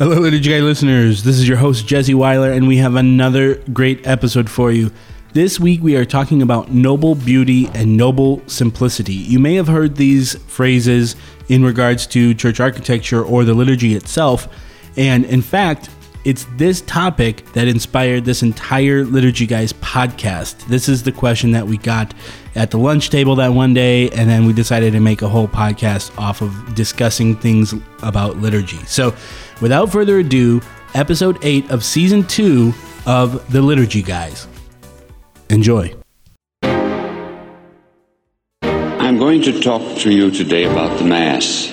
Hello, Liturgy Guy listeners. This is your host, Jesse Weiler, and we have another great episode for you. This week, we are talking about noble beauty and noble simplicity. You may have heard these phrases in regards to church architecture or the liturgy itself. And in fact, it's this topic that inspired this entire Liturgy Guys podcast. This is the question that we got at the lunch table that one day, and then we decided to make a whole podcast off of discussing things about liturgy. So, without further ado, episode 8 of season 2 of the Liturgy Guys. Enjoy. I'm going to talk to you today about the Mass.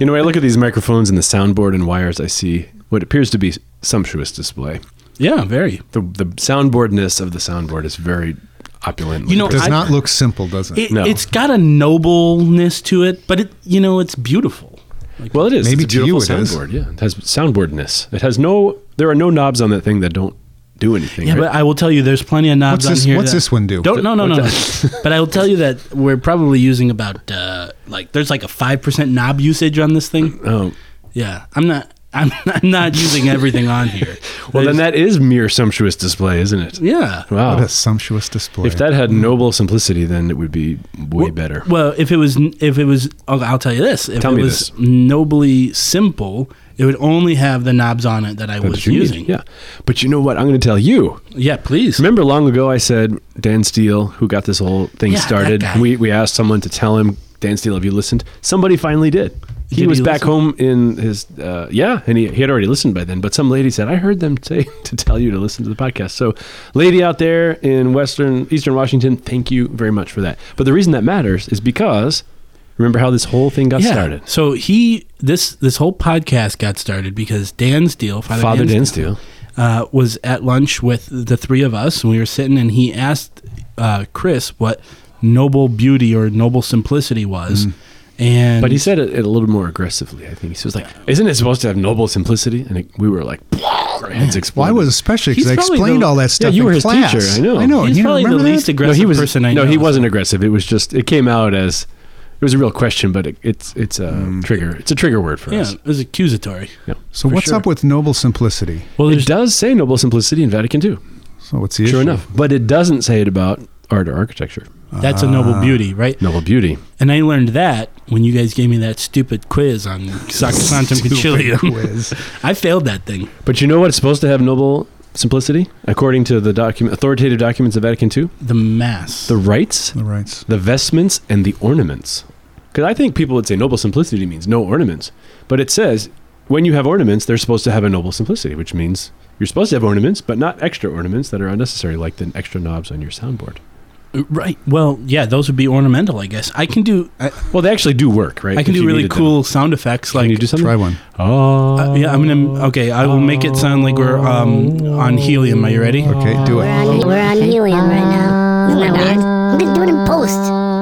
You know, when I look at these microphones and the soundboard and wires, I see what appears to be sumptuous display. Yeah, very. The soundboardness of the soundboard is very opulent. You know, it does not look simple, does it? No. It's got a nobleness to it, but it's beautiful. Like, well, it is. Maybe it's a beautiful soundboard. It is. Yeah, it has soundboardness. It has there are no knobs on that thing that don't do anything. Yeah, right? But I will tell you, there's plenty of knobs on here. What's this one do? No. But I will tell you that we're probably using about there's like a 5% knob usage on this thing. Oh, yeah. I'm not using everything on here. Well, then that is mere sumptuous display, isn't it? Yeah. Wow. What a sumptuous display. If that had noble simplicity, then it would be way better. Well, if it was, I'll tell you this. If it was nobly simple, it would only have the knobs on it that I was using. Yeah. But you know what? I'm going to tell you. Yeah, please. Remember long ago I said Dan Steele, who got this whole thing started, we asked someone to tell him, Dan Steele, have you listened? Somebody finally did. He was back home in his, and he had already listened by then, but some lady said, I heard them say to tell you to listen to the podcast. So lady out there in Eastern Washington, thank you very much for that. But the reason that matters is because, remember how this whole thing got started? So this whole podcast got started because Dan Steele, Father Dan Steele, was at lunch with the three of us, and we were sitting, and he asked Chris what noble beauty or noble simplicity was. Mm. But he said it a little more aggressively, I think. He was like, isn't it supposed to have noble simplicity? And we were like, our heads exploded. Well, I was especially, because I explained all that stuff in class. Yeah, you were his teacher, I know. He's probably the least aggressive person I know. No, he wasn't aggressive. It was just, it came out as, it was a real question, but it's a trigger. It's a trigger word for us. Yeah, it was accusatory. Yeah, so what's up with noble simplicity? Well, it does say noble simplicity in Vatican II. So what's the issue? Sure enough. But it doesn't say it about art or architecture. That's a noble beauty, right? Noble beauty. And I learned that when you guys gave me that stupid quiz on Sacrosanctum Concilium. I failed that thing. But you know what's supposed to have noble simplicity? According to the authoritative documents of Vatican II? The Mass. The rites. The vestments and the ornaments. Because I think people would say noble simplicity means no ornaments. But it says when you have ornaments, they're supposed to have a noble simplicity, which means you're supposed to have ornaments, but not extra ornaments that are unnecessary, like the extra knobs on your soundboard. Right. Well, yeah, those would be ornamental, I guess. Well, they actually do work, right? I can do really cool sound effects. Can you do something? Try one. Oh. Yeah, I'm going to... Okay, I will make it sound like we're on helium. Are you ready? Okay, do it. We're on helium right now. No, we're not. We can do it in post.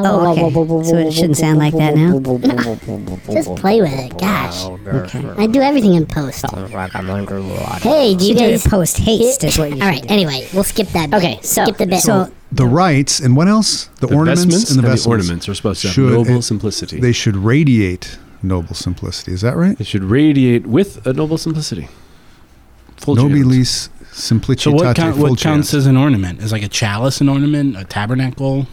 Oh, okay. So it shouldn't sound like that now? No. Just play with it. Gosh. Okay. I do everything in post. Hey, do you guys... post haste is what you do. All right, anyway, we'll skip that bit. Okay, so... Skip the bit. So... The rites and what else? The ornaments and the vestments. The ornaments are supposed to have noble simplicity. They should radiate noble simplicity. Is that right? They should radiate with a noble simplicity. Full Nobilis simplicitate. So what counts as an ornament? Is like a chalice an ornament? A tabernacle?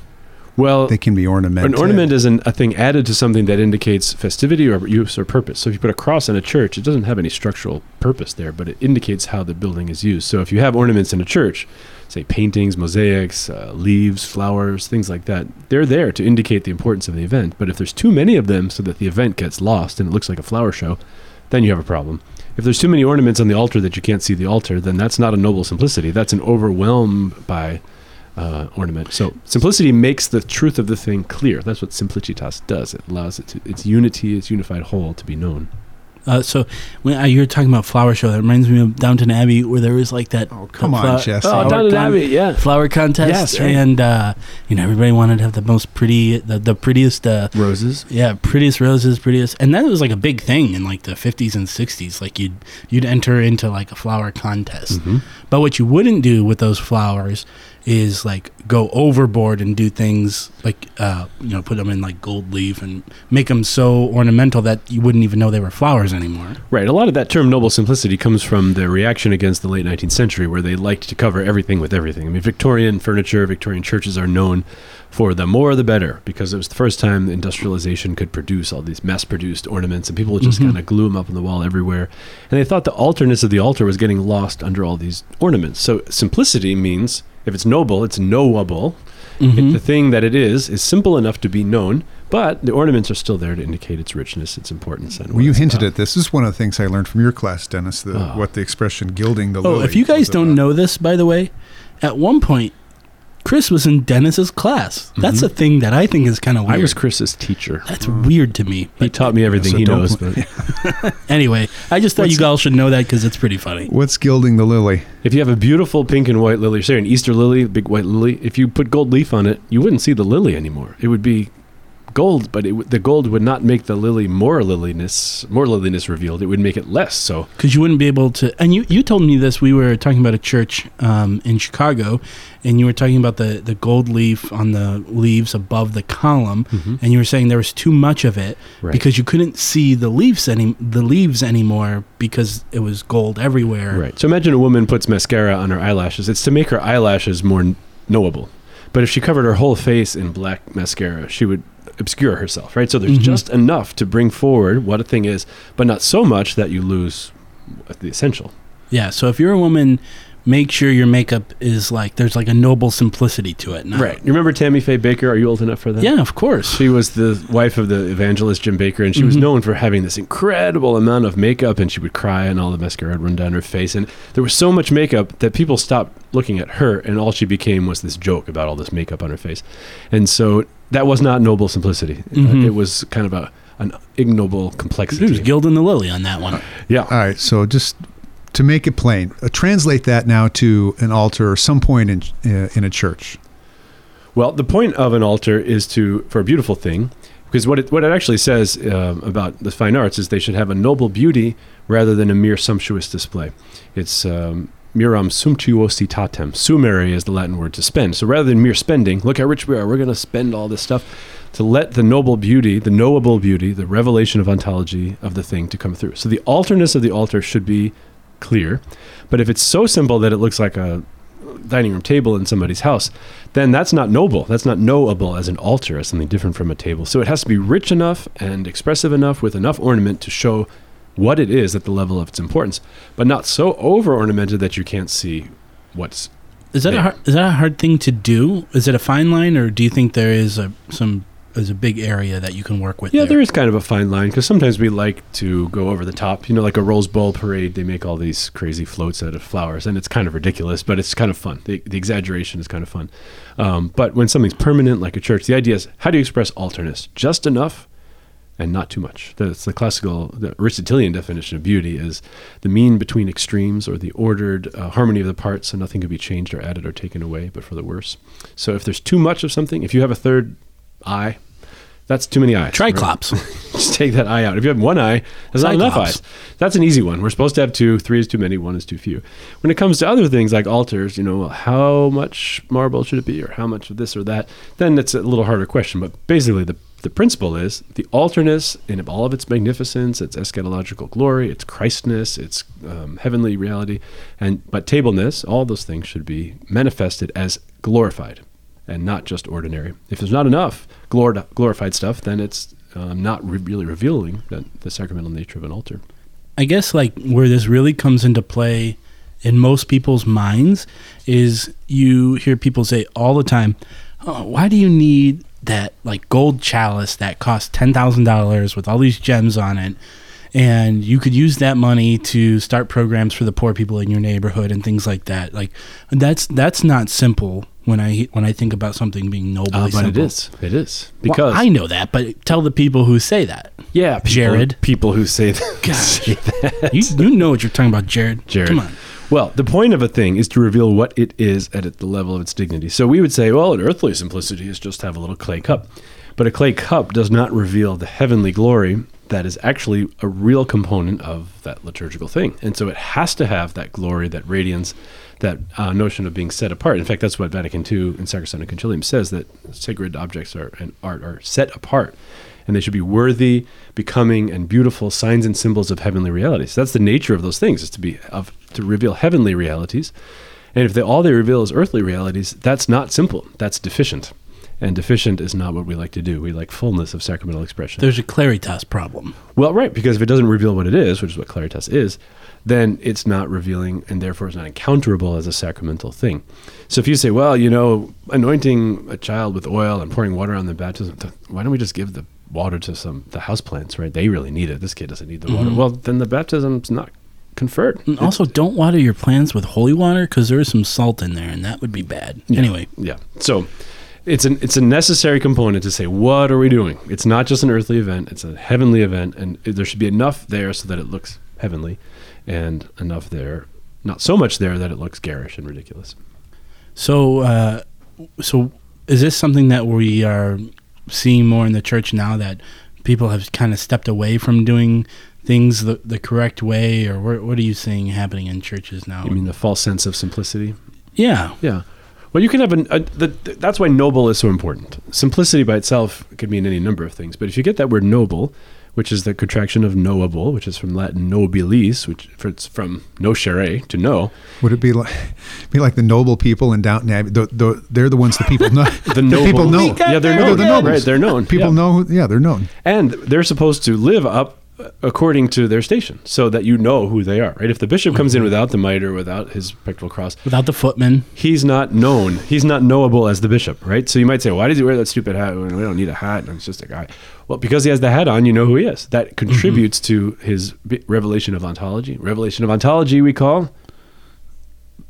Well, they can be ornamented. An ornament is a thing added to something that indicates festivity or use or purpose. So if you put a cross in a church, it doesn't have any structural purpose there, but it indicates how the building is used. So if you have ornaments in a church, say paintings, mosaics, leaves, flowers, things like that, they're there to indicate the importance of the event. But if there's too many of them so that the event gets lost and it looks like a flower show, then you have a problem. If there's too many ornaments on the altar that you can't see the altar, then that's not a noble simplicity. That's an overwhelmed by... ornament. So simplicity makes the truth of the thing clear. That's what simplicitas does. It allows its unity, its unified whole to be known. So when you were talking about flower show, that reminds me of Downton Abbey, where there was like that. Oh, come on, Jesse. Oh, Downton Abbey, yeah. Flower contest. Yes, right. And, everybody wanted to have the most pretty, the prettiest. Roses. Yeah, prettiest roses, prettiest. And that was like a big thing in like the 50s and 60s. Like you'd enter into like a flower contest. Mm-hmm. But what you wouldn't do with those flowers is like go overboard and do things like put them in like gold leaf and make them so ornamental that you wouldn't even know they were flowers anymore. Right. A lot of that term noble simplicity comes from the reaction against the late 19th century, where they liked to cover everything with everything. I mean, Victorian furniture, Victorian churches are known for the more the better, because it was the first time industrialization could produce all these mass-produced ornaments, and people would just kind of glue them up on the wall everywhere. And they thought the alterness of the altar was getting lost under all these ornaments. So simplicity means, if it's noble, it's knowable. Mm-hmm. The thing that it is simple enough to be known, but the ornaments are still there to indicate its richness, its importance. And you hinted at this. This is one of the things I learned from your class, Dennis, what the expression gilding the lily. Oh, if you guys don't know this, by the way, at one point, Chris was in Dennis's class. That's a thing that I think is kind of weird. I was Chris's teacher. That's weird to me. He taught me everything he knows. But anyway, I just thought you guys should know that because it's pretty funny. What's gilding the lily? If you have a beautiful pink and white lily, say an Easter lily, big white lily, if you put gold leaf on it, you wouldn't see the lily anymore. It would be gold, but the gold would not make the lily more liliness revealed. It would make it less so. Because you wouldn't be able to. And you told me this. We were talking about a church in Chicago, and you were talking about the gold leaf on the leaves above the column, and you were saying there was too much of it because you couldn't see the leaves anymore because it was gold everywhere. Right. So imagine a woman puts mascara on her eyelashes. It's to make her eyelashes more knowable. But if she covered her whole face in black mascara, she would obscure herself, right? So there's just enough to bring forward what a thing is, but not so much that you lose the essential. Yeah, so if you're a woman, make sure your makeup is like, there's like a noble simplicity to it. Not right. You remember Tammy Faye Baker? Are you old enough for that? Yeah, of course. She was the wife of the evangelist Jim Baker, and she was known for having this incredible amount of makeup, and she would cry and all the mascara would run down her face. And there was so much makeup that people stopped looking at her, and all she became was this joke about all this makeup on her face. And so that was not noble simplicity. It was kind of an ignoble complexity. It was gilding the lily on that one. Yeah. All right, so just to make it plain, translate that now to an altar or some point in a church. Well, the point of an altar is for a beautiful thing, because what it actually says about the fine arts is they should have a noble beauty rather than a mere sumptuous display. It's miram sumptuositatem. Sumere is the Latin word to spend. So rather than mere spending, look how rich we are, we're going to spend all this stuff, to let the noble beauty, the knowable beauty, the revelation of ontology of the thing to come through. So the alterness of the altar should be clear, but if it's so simple that it looks like a dining room table in somebody's house, then that's not noble. That's not knowable as an altar, as something different from a table. So it has to be rich enough and expressive enough with enough ornament to show what it is at the level of its importance, but not so over ornamented that you can't see what's. Is that a hard thing to do? Is it a fine line, or do you think there is a big area that you can work with? Yeah, there is kind of a fine line, because sometimes we like to go over the top, like a Rose Bowl parade, they make all these crazy floats out of flowers, and it's kind of ridiculous, but it's kind of fun. The exaggeration is kind of fun. But when something's permanent, like a church, the idea is, how do you express alterness? Just enough and not too much. That's the classical, the Aristotelian definition of beauty, is the mean between extremes, or the ordered harmony of the parts, so nothing can be changed or added or taken away, but for the worse. So if there's too much of something, if you have a third eye, that's too many eyes. Triclops. Right? Just take that eye out. If you have one eye, that's not enough eyes. That's an easy one. We're supposed to have two. Three is too many. One is too few. When it comes to other things like altars, how much marble should it be, or how much of this or that, then it's a little harder question. But basically, the principle is the alterness in all of its magnificence, its eschatological glory, its Christness, its heavenly reality, but tableness, all those things should be manifested as glorified and not just ordinary. If there's not enough glorified stuff, then it's not really revealing the sacramental nature of an altar. I guess where this really comes into play in most people's minds is you hear people say all the time, oh, why do you need that gold chalice that costs $10,000 with all these gems on it? And you could use that money to start programs for the poor people in your neighborhood and things like that. That's not simple. when I think about something being nobly simple. But it is because well, I know that. But tell the people who say that. Yeah, people who say that. Gosh, say that. You know what you're talking about, Jared. Come on. Well, the point of a thing is to reveal what it is at the level of its dignity. So we would say, well, an earthly simplicity is just to have a little clay cup. But a clay cup does not reveal the heavenly glory that is actually a real component of that liturgical thing. And so it has to have that glory, that radiance, that notion of being set apart. In fact, that's what Vatican II in Sacrosanctum Concilium says, that sacred objects and art are set apart. And they should be worthy, becoming, and beautiful signs and symbols of heavenly realities. So that's the nature of those things, is to reveal heavenly realities. And if all they reveal is earthly realities, that's not simple. That's deficient. And deficient is not what we like to do. We like fullness of sacramental expression. There's a claritas problem. Well, right, because if it doesn't reveal what it is, which is what claritas is, then it's not revealing, and therefore it's not encounterable as a sacramental thing. So if you say, well, anointing a child with oil and pouring water on the baptism, why don't we just give the water to the houseplants, right? They really need it. This kid doesn't need the water. Well, then the baptism's not conferred. And also, don't water your plants with holy water, because there is some salt in there, and that would be bad. Yeah. Anyway. Yeah. So it's a necessary component to say, what are we doing? It's not just an earthly event. It's a heavenly event, and there should be enough there so that it looks heavenly, and enough there, not so much there that it looks garish and ridiculous. So is this something that we are seeing more in the church now, that people have kind of stepped away from doing things the correct way, or what are you seeing happening in churches now? You mean the false sense of simplicity? Yeah. Well, you can have that's why noble is so important. Simplicity by itself could mean any number of things, but if you get that word noble, which is the contraction of knowable, which is from Latin nobilis, which it's from nocere, to know. Would it be like the noble people in Downton Abbey? They're the ones the people know. People know. Yeah, they're known. Right, they're known. People know. Yeah, they're known. And they're supposed to live up according to their station, so that you know who they are, right? If the bishop comes in without the mitre, without his pectoral cross, without the footman, he's not known. He's not knowable as the bishop, right? So you might say, why does he wear that stupid hat? We don't need a hat, and it's just a guy. Well, because he has the hat on, you know who he is. That contributes to his revelation of ontology. Revelation of ontology we call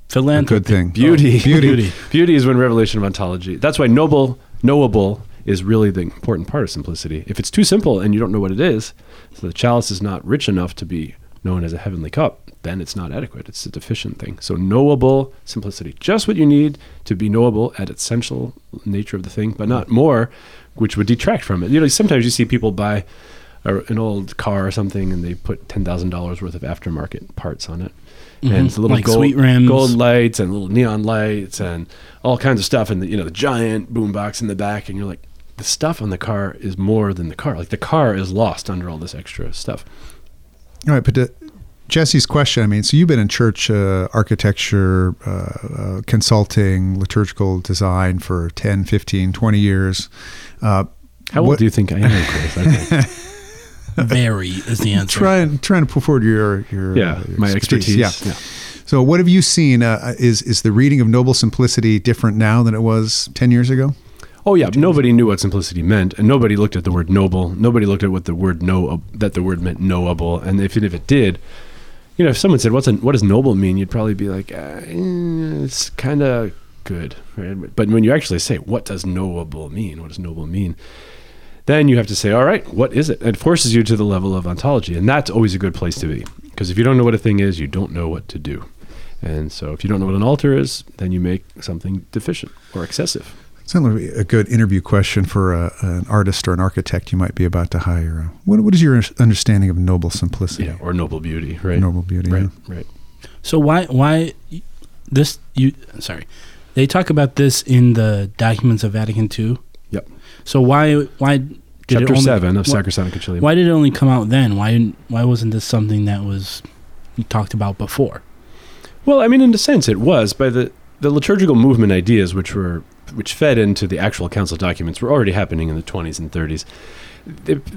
philanthropy. Good thing. Beauty. Oh, beauty. Beauty is when revelation of ontology. That's why knowable is really the important part of simplicity. If it's too simple and you don't know what it is, so the chalice is not rich enough to be known as a heavenly cup, then it's not adequate. It's a deficient thing. So knowable simplicity, just what you need to be knowable at its essential nature of the thing, but not more, which would detract from it. Sometimes you see people buy an old car or something, and they put $10,000 worth of aftermarket parts on it. And it's a little like gold lights and little neon lights and all kinds of stuff, and the giant boombox in the back, and you're like, the stuff on the car is more than the car. Like, the car is lost under all this extra stuff. All right, but to Jesse's question, so you've been in church architecture, consulting, liturgical design for 10, 15, 20 years. How old do you think I am, Chris? Okay. Very is the answer. Trying to put forward your my expertise. Yeah. So what have you seen? Is the reading of noble simplicity different now than it was 10 years ago? Oh yeah, nobody knew what simplicity meant, and nobody looked at the word noble. Nobody looked at what the word the word meant knowable. And if it did, if someone said, what does noble mean?" You'd probably be like, "It's kind of good." Right? But when you actually say, "What does knowable mean? What does noble mean?" then you have to say, "All right, what is it?" It forces you to the level of ontology, and that's always a good place to be, because if you don't know what a thing is, you don't know what to do. And so, if you don't know what an altar is, then you make something deficient or excessive. Sounds like a good interview question for an artist or an architect you might be about to hire. What is your understanding of noble simplicity? Yeah, or noble beauty, right? Noble beauty, right? Yeah. Right. So why this? They talk about this in the documents of Vatican II. Yep. So why did Chapter 7 of Sacrosanctum Concilium? Why did it only come out then? Why wasn't this something that was talked about before? Well, in a sense, it was by the liturgical movement ideas, which fed into the actual council documents, were already happening in the 20s and 30s.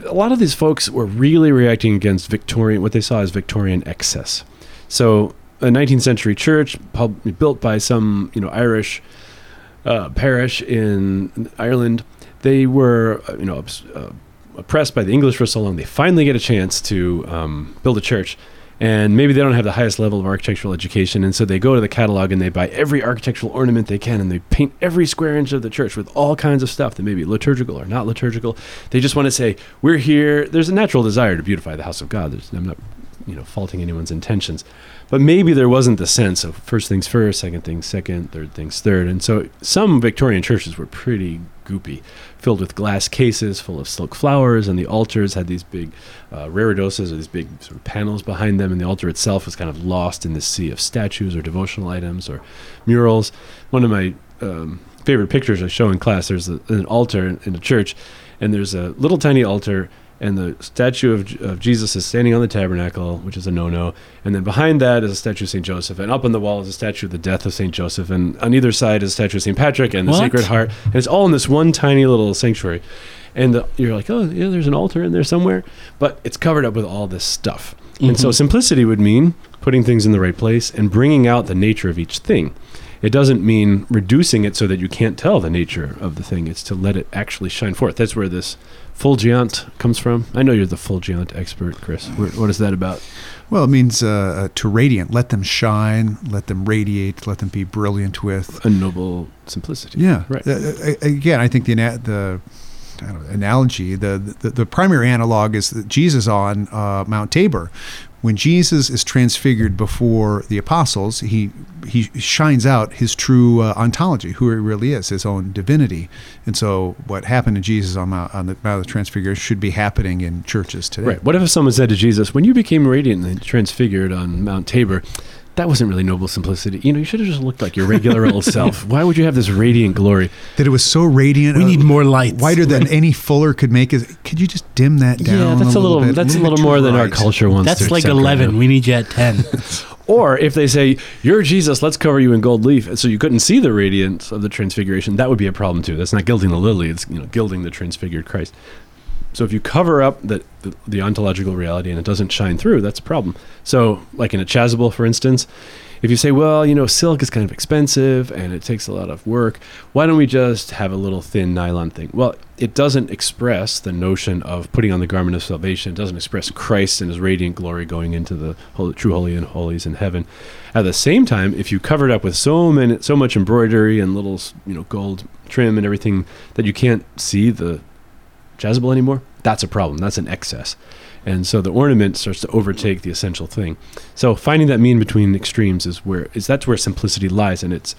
A lot of these folks were really reacting against what they saw as Victorian excess. So a 19th century church built by some Irish parish in Ireland, they were oppressed by the English for so long. They finally get a chance to build a church, and maybe they don't have the highest level of architectural education, and so they go to the catalog and they buy every architectural ornament they can, and they paint every square inch of the church with all kinds of stuff that may be liturgical or not liturgical. They just want to say, we're here. There's a natural desire to beautify the house of God. I'm not faulting anyone's intentions. But maybe there wasn't the sense of first things first, second things second, third things third. And so some Victorian churches were pretty goopy, filled with glass cases full of silk flowers, and the altars had these big reredos, or these big sort of panels behind them, and the altar itself was kind of lost in this sea of statues or devotional items or murals. One of my favorite pictures I show in class, there's an altar in a church, and there's a little tiny altar, and the statue of Jesus is standing on the tabernacle, which is a no-no. And then behind that is a statue of St. Joseph. And up on the wall is a statue of the death of St. Joseph. And on either side is a statue of St. Patrick and the Sacred Heart. And it's all in this one tiny little sanctuary. And you're like, oh, yeah, there's an altar in there somewhere. But it's covered up with all this stuff. Mm-hmm. And so simplicity would mean putting things in the right place and bringing out the nature of each thing. It doesn't mean reducing it so that you can't tell the nature of the thing. It's to let it actually shine forth. That's where this Fulgiant comes from. I know you're the Fulgiant expert, Chris. What is that about? Well, it means to radiant. Let them shine, let them radiate, let them be brilliant with a noble simplicity. Yeah. Right. Again, I think analogy, the primary analog is that Jesus on Mount Tabor. When Jesus is transfigured before the apostles, he shines out his true ontology, who he really is, his own divinity. And so what happened to Jesus on the Mount of the Transfiguration should be happening in churches today. Right. What if someone said to Jesus, when you became radiant and transfigured on Mount Tabor, that wasn't really noble simplicity. You should have just looked like your regular old self. Why would you have this radiant glory? That it was so radiant. We need more light. Whiter than any fuller could make it. Could you just dim that down? Yeah, that's a little bit. That's a little more than our culture wants. That's like 11. We need you at 10. Or if they say, you're Jesus, let's cover you in gold leaf, so you couldn't see the radiance of the transfiguration, that would be a problem too. That's not gilding the lily. It's gilding the transfigured Christ. So if you cover up the ontological reality and it doesn't shine through, that's a problem. So like in a chasuble, for instance, if you say, well, silk is kind of expensive and it takes a lot of work, why don't we just have a little thin nylon thing? Well, it doesn't express the notion of putting on the garment of salvation. It doesn't express Christ and his radiant glory going into the true holy and holies in heaven. At the same time, if you cover it up with so much embroidery and little gold trim and everything that you can't see the chasuble anymore, that's a problem. That's an excess. And so the ornament starts to overtake the essential thing. So finding that mean between extremes that's where simplicity lies. And it's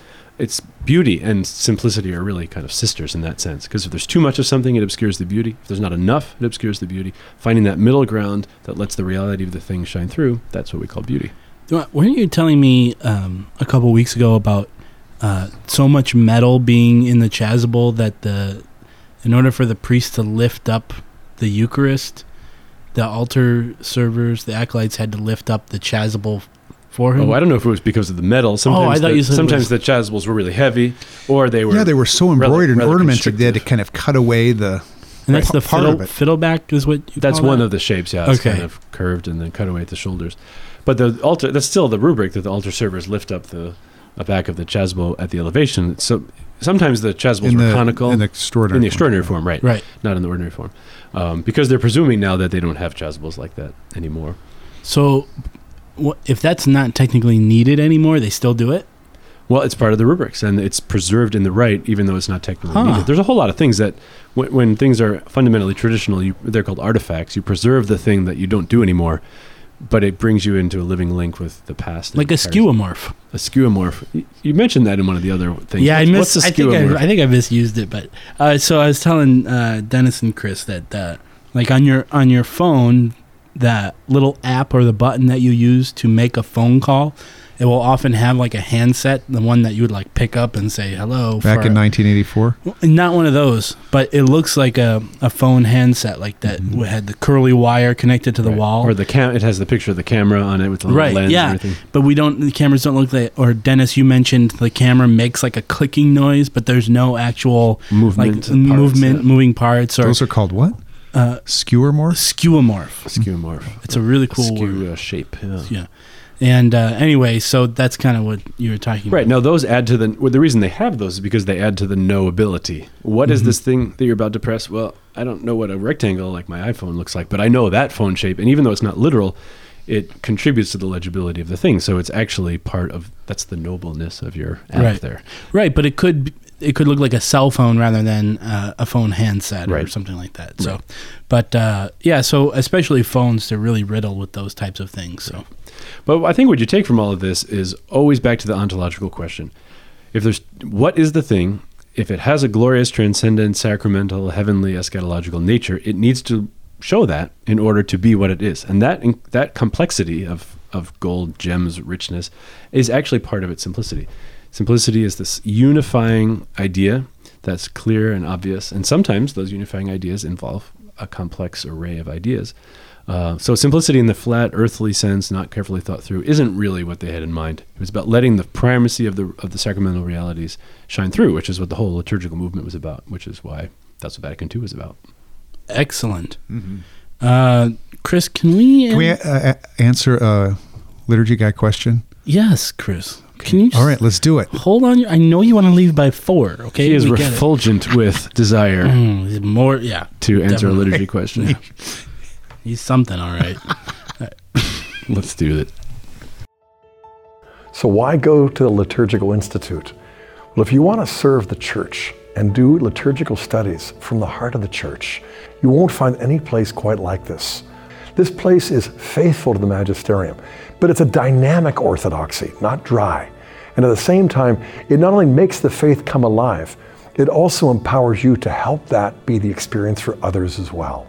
beauty and simplicity are really kind of sisters in that sense. Because if there's too much of something, it obscures the beauty. If there's not enough, it obscures the beauty. Finding that middle ground that lets the reality of the thing shine through, that's what we call beauty. Weren't you telling me a couple weeks ago about so much metal being in the chasuble that in order for the priest to lift up the Eucharist, the altar servers, the acolytes had to lift up the chasuble for him? Oh, I don't know if it was because of the metal. Sometimes the chasubles were really heavy, or they were... Yeah, they were so embroidered and ornamented, they had to kind of cut away the... And that's the fiddleback is what you call that? That's one of the shapes, yeah. It's kind of curved and then cut away at the shoulders. But the altar, that's still the rubric that the altar servers lift up the back of the chasuble at the elevation. So sometimes the chasubles were conical. In the extraordinary form, right. Not in the ordinary form. Because they're presuming now that they don't have chasubles like that anymore. So if that's not technically needed anymore, they still do it? Well, it's part of the rubrics, and it's preserved in the rite, even though it's not technically needed. There's a whole lot of things that, when things are fundamentally traditional, they're called artifacts. You preserve the thing that you don't do anymore, but it brings you into a living link with the past. Like a skeuomorph. A skeuomorph. You mentioned that in one of the other things. Yeah, what's a skeuomorph? I think I misused it, but so I was telling Dennis and Chris that like on your phone, that little app or the button that you use to make a phone call, it will often have like a handset, the one that you would like pick up and say hello. Back in 1984? Not one of those, but it looks like a phone handset like that. Mm-hmm. It had the curly wire connected to the wall. Or it has the picture of the camera on it with the lens and everything. But the cameras don't look like, or Dennis, you mentioned the camera makes like a clicking noise, but there's no actual movement, moving parts. Or, those are called what? Skeuomorph. It's a really cool word. Shape. Yeah. And anyway, so that's kind of what you were talking about. Right. Now, those add to the reason they have those is because they add to the knowability. What is this thing that you're about to press? Well, I don't know what a rectangle like my iPhone looks like, but I know that phone shape. And even though it's not literal, it contributes to the legibility of the thing. So it's actually part of, that's the nobleness of your app there. Right, but it could look like a cell phone rather than a phone handset or something like that. So, but yeah, so especially phones, they're really riddled with those types of things. So, but I think what you take from all of this is always back to the ontological question. If there's, what is the thing? If it has a glorious, transcendent, sacramental, heavenly, eschatological nature, it needs to show that in order to be what it is. And that complexity of gold, gems, richness is actually part of its simplicity. Simplicity is this unifying idea that's clear and obvious. And sometimes those unifying ideas involve a complex array of ideas. So simplicity in the flat earthly sense, not carefully thought through, isn't really what they had in mind. It was about letting the primacy of the sacramental realities shine through, which is what the whole liturgical movement was about, which is why that's what Vatican II was about. Excellent. Mm-hmm. Chris, can we answer a Liturgy Guy question? Yes, Chris. Can you all right, let's do it. Hold on. I know you want to leave by 4, okay? He is refulgent with desire to answer a liturgy question. Yeah. He's something, all right. Let's do it. So why go to the Liturgical Institute? Well, if you want to serve the church and do liturgical studies from the heart of the church, you won't find any place quite like this. This place is faithful to the magisterium, but it's a dynamic orthodoxy, not dry. And at the same time, it not only makes the faith come alive, it also empowers you to help that be the experience for others as well.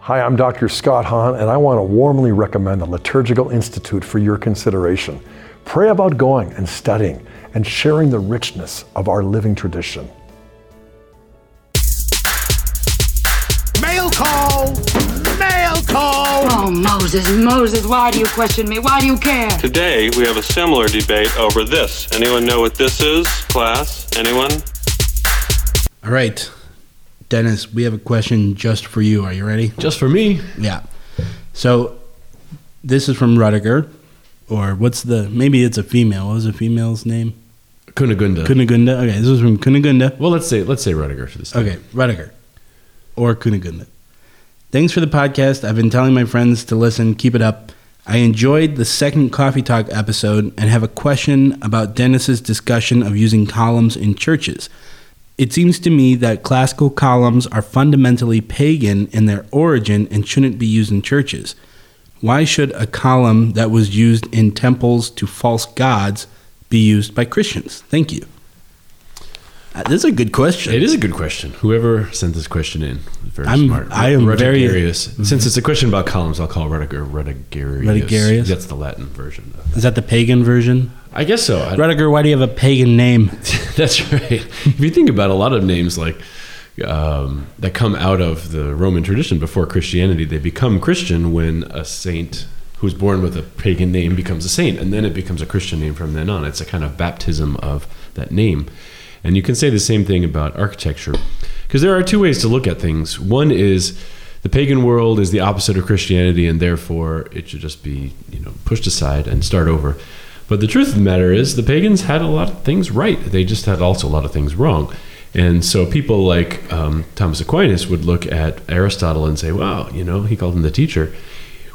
Hi, I'm Dr. Scott Hahn, and I want to warmly recommend the Liturgical Institute for your consideration. Pray about going and studying and sharing the richness of our living tradition. Mail call! Mail call! Oh, Moses, why do you question me? Why do you care? Today, we have a similar debate over this. Anyone know what this is, class? Anyone? All right. Dennis, we have a question just for you. Are you ready? Just for me? Yeah. So this is from Rudiger, or maybe it's a female. What was the female's name? Kunigunda. Kunigunda. Okay, this was from Kunigunda. Well, let's say Rudiger for this time. Okay, Rudiger or Kunigunda. Thanks for the podcast. I've been telling my friends to listen. Keep it up. I enjoyed the second Coffee Talk episode and have a question about Dennis's discussion of using columns in churches. It seems to me that classical columns are fundamentally pagan in their origin and shouldn't be used in churches. Why should a column that was used in temples to false gods be used by Christians? Thank you. This is a good question. It is a good question. Whoever sent this question in, very smart. I am Rudigerius. Since it's a question about columns, I'll call Rudiger Rudigerius. Rudigerius? That's the Latin version of that. Is that the pagan version? I guess so. Rudiger, why do you have a pagan name? That's right. If you think about a lot of names like that come out of the Roman tradition before Christianity, they become Christian when a saint who's born with a pagan name becomes a saint, and then it becomes a Christian name from then on. It's a kind of baptism of that name. And you can say the same thing about architecture, because there are two ways to look at things. One is the pagan world is the opposite of Christianity, and therefore it should just be, pushed aside and start over. But the truth of the matter is the pagans had a lot of things right. They just had also a lot of things wrong. And so people like Thomas Aquinas would look at Aristotle and say, wow, he called him the teacher.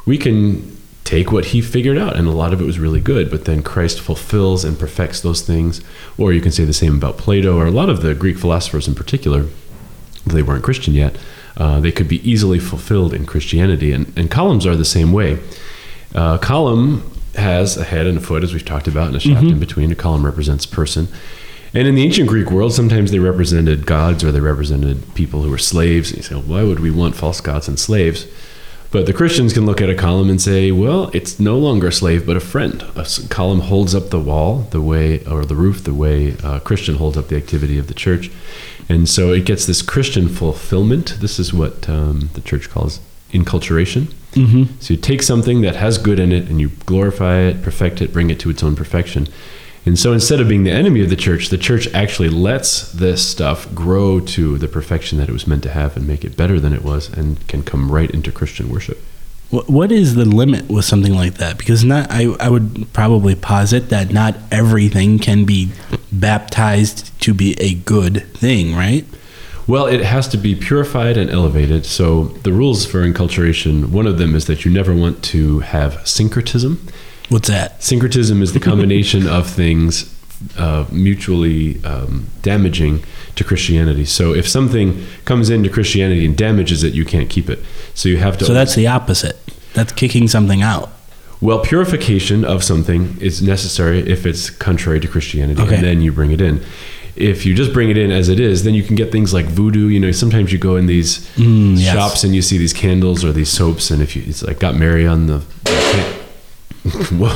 We can take what he figured out, and a lot of it was really good, but then Christ fulfills and perfects those things. Or you can say the same about Plato, or a lot of the Greek philosophers in particular. They weren't Christian yet. They could be easily fulfilled in Christianity, and columns are the same way. Column has a head and a foot, as we've talked about, and a shaft in between. A column represents person. And in the ancient Greek world, sometimes they represented gods, or they represented people who were slaves. And you say, why would we want false gods and slaves? But the Christians can look at a column and say, well, it's no longer a slave, but a friend. A column holds up the wall, the roof, the way a Christian holds up the activity of the church. And so it gets this Christian fulfillment. This is what the church calls enculturation. Mm-hmm. So you take something that has good in it, and you glorify it, perfect it, bring it to its own perfection. And so instead of being the enemy of the church actually lets this stuff grow to the perfection that it was meant to have and make it better than it was, and can come right into Christian worship. What is the limit with something like that? Because I would probably posit that not everything can be baptized to be a good thing, right? Well, it has to be purified and elevated. So the rules for enculturation, one of them is that you never want to have syncretism. What's that? Syncretism is the combination of things mutually damaging to Christianity. So if something comes into Christianity and damages it, you can't keep it. So you have to... So that's the opposite. That's kicking something out. Well, purification of something is necessary if it's contrary to Christianity, okay, and then you bring it in. If you just bring it in as it is, then you can get things like voodoo. You know, sometimes you go in these shops, yes, and you see these candles or these soaps, and if you, it's like got Mary on the... Whoa!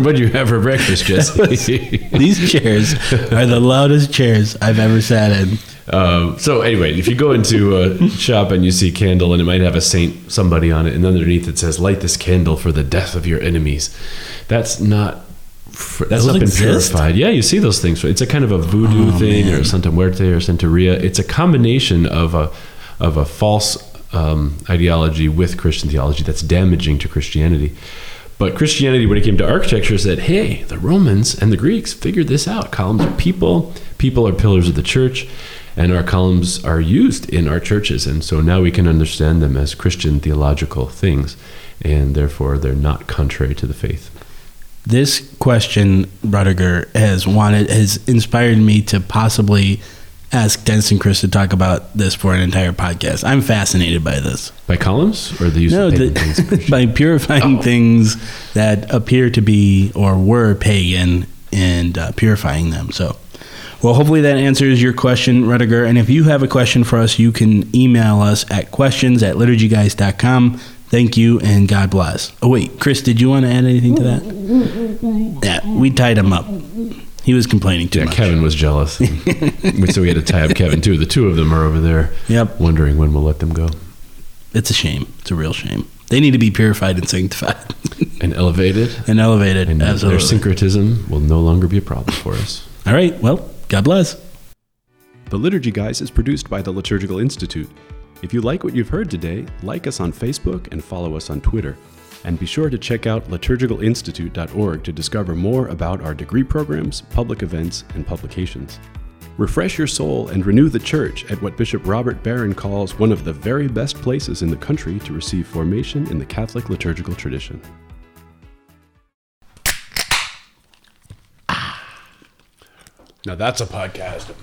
What'd you have for breakfast, Jesse? These chairs are the loudest chairs I've ever sat in. So anyway, if you go into a shop and you see a candle and it might have a saint, somebody on it, and underneath it says, "Light this candle for the death of your enemies." That's not... That's not been purified. Yeah, you see those things. It's a kind of a voodoo thing, man, or Santa Muerte or Santeria. It's a combination of a false ideology with Christian theology that's damaging to Christianity. But Christianity, when it came to architecture, said, hey, the Romans and the Greeks figured this out. Columns are people. People are pillars of the church. And our columns are used in our churches. And so now we can understand them as Christian theological things. And therefore, they're not contrary to the faith. This question, Rudiger, has inspired me to possibly ask Dennis and Chris to talk about this for an entire podcast. I'm fascinated by this. By columns or the use of pagan things? By purifying things that appear to be or were pagan and purifying them. So, well, hopefully that answers your question, Rudiger. And if you have a question for us, you can email us at questions@liturgyguys.com. Thank you and God bless. Oh, wait, Chris, did you want to add anything to that? Yeah, we tied him up. He was complaining too much. Kevin was jealous. So we had to tie up Kevin, too. The two of them are over there, yep, wondering when we'll let them go. It's a shame. It's a real shame. They need to be purified and sanctified. And elevated. And elevated, and absolutely. Their syncretism will no longer be a problem for us. All right. Well, God bless. The Liturgy Guys is produced by the Liturgical Institute. If you like what you've heard today, like us on Facebook and follow us on Twitter. And be sure to check out liturgicalinstitute.org to discover more about our degree programs, public events, and publications. Refresh your soul and renew the church at what Bishop Robert Barron calls one of the very best places in the country to receive formation in the Catholic liturgical tradition. Now that's a podcast.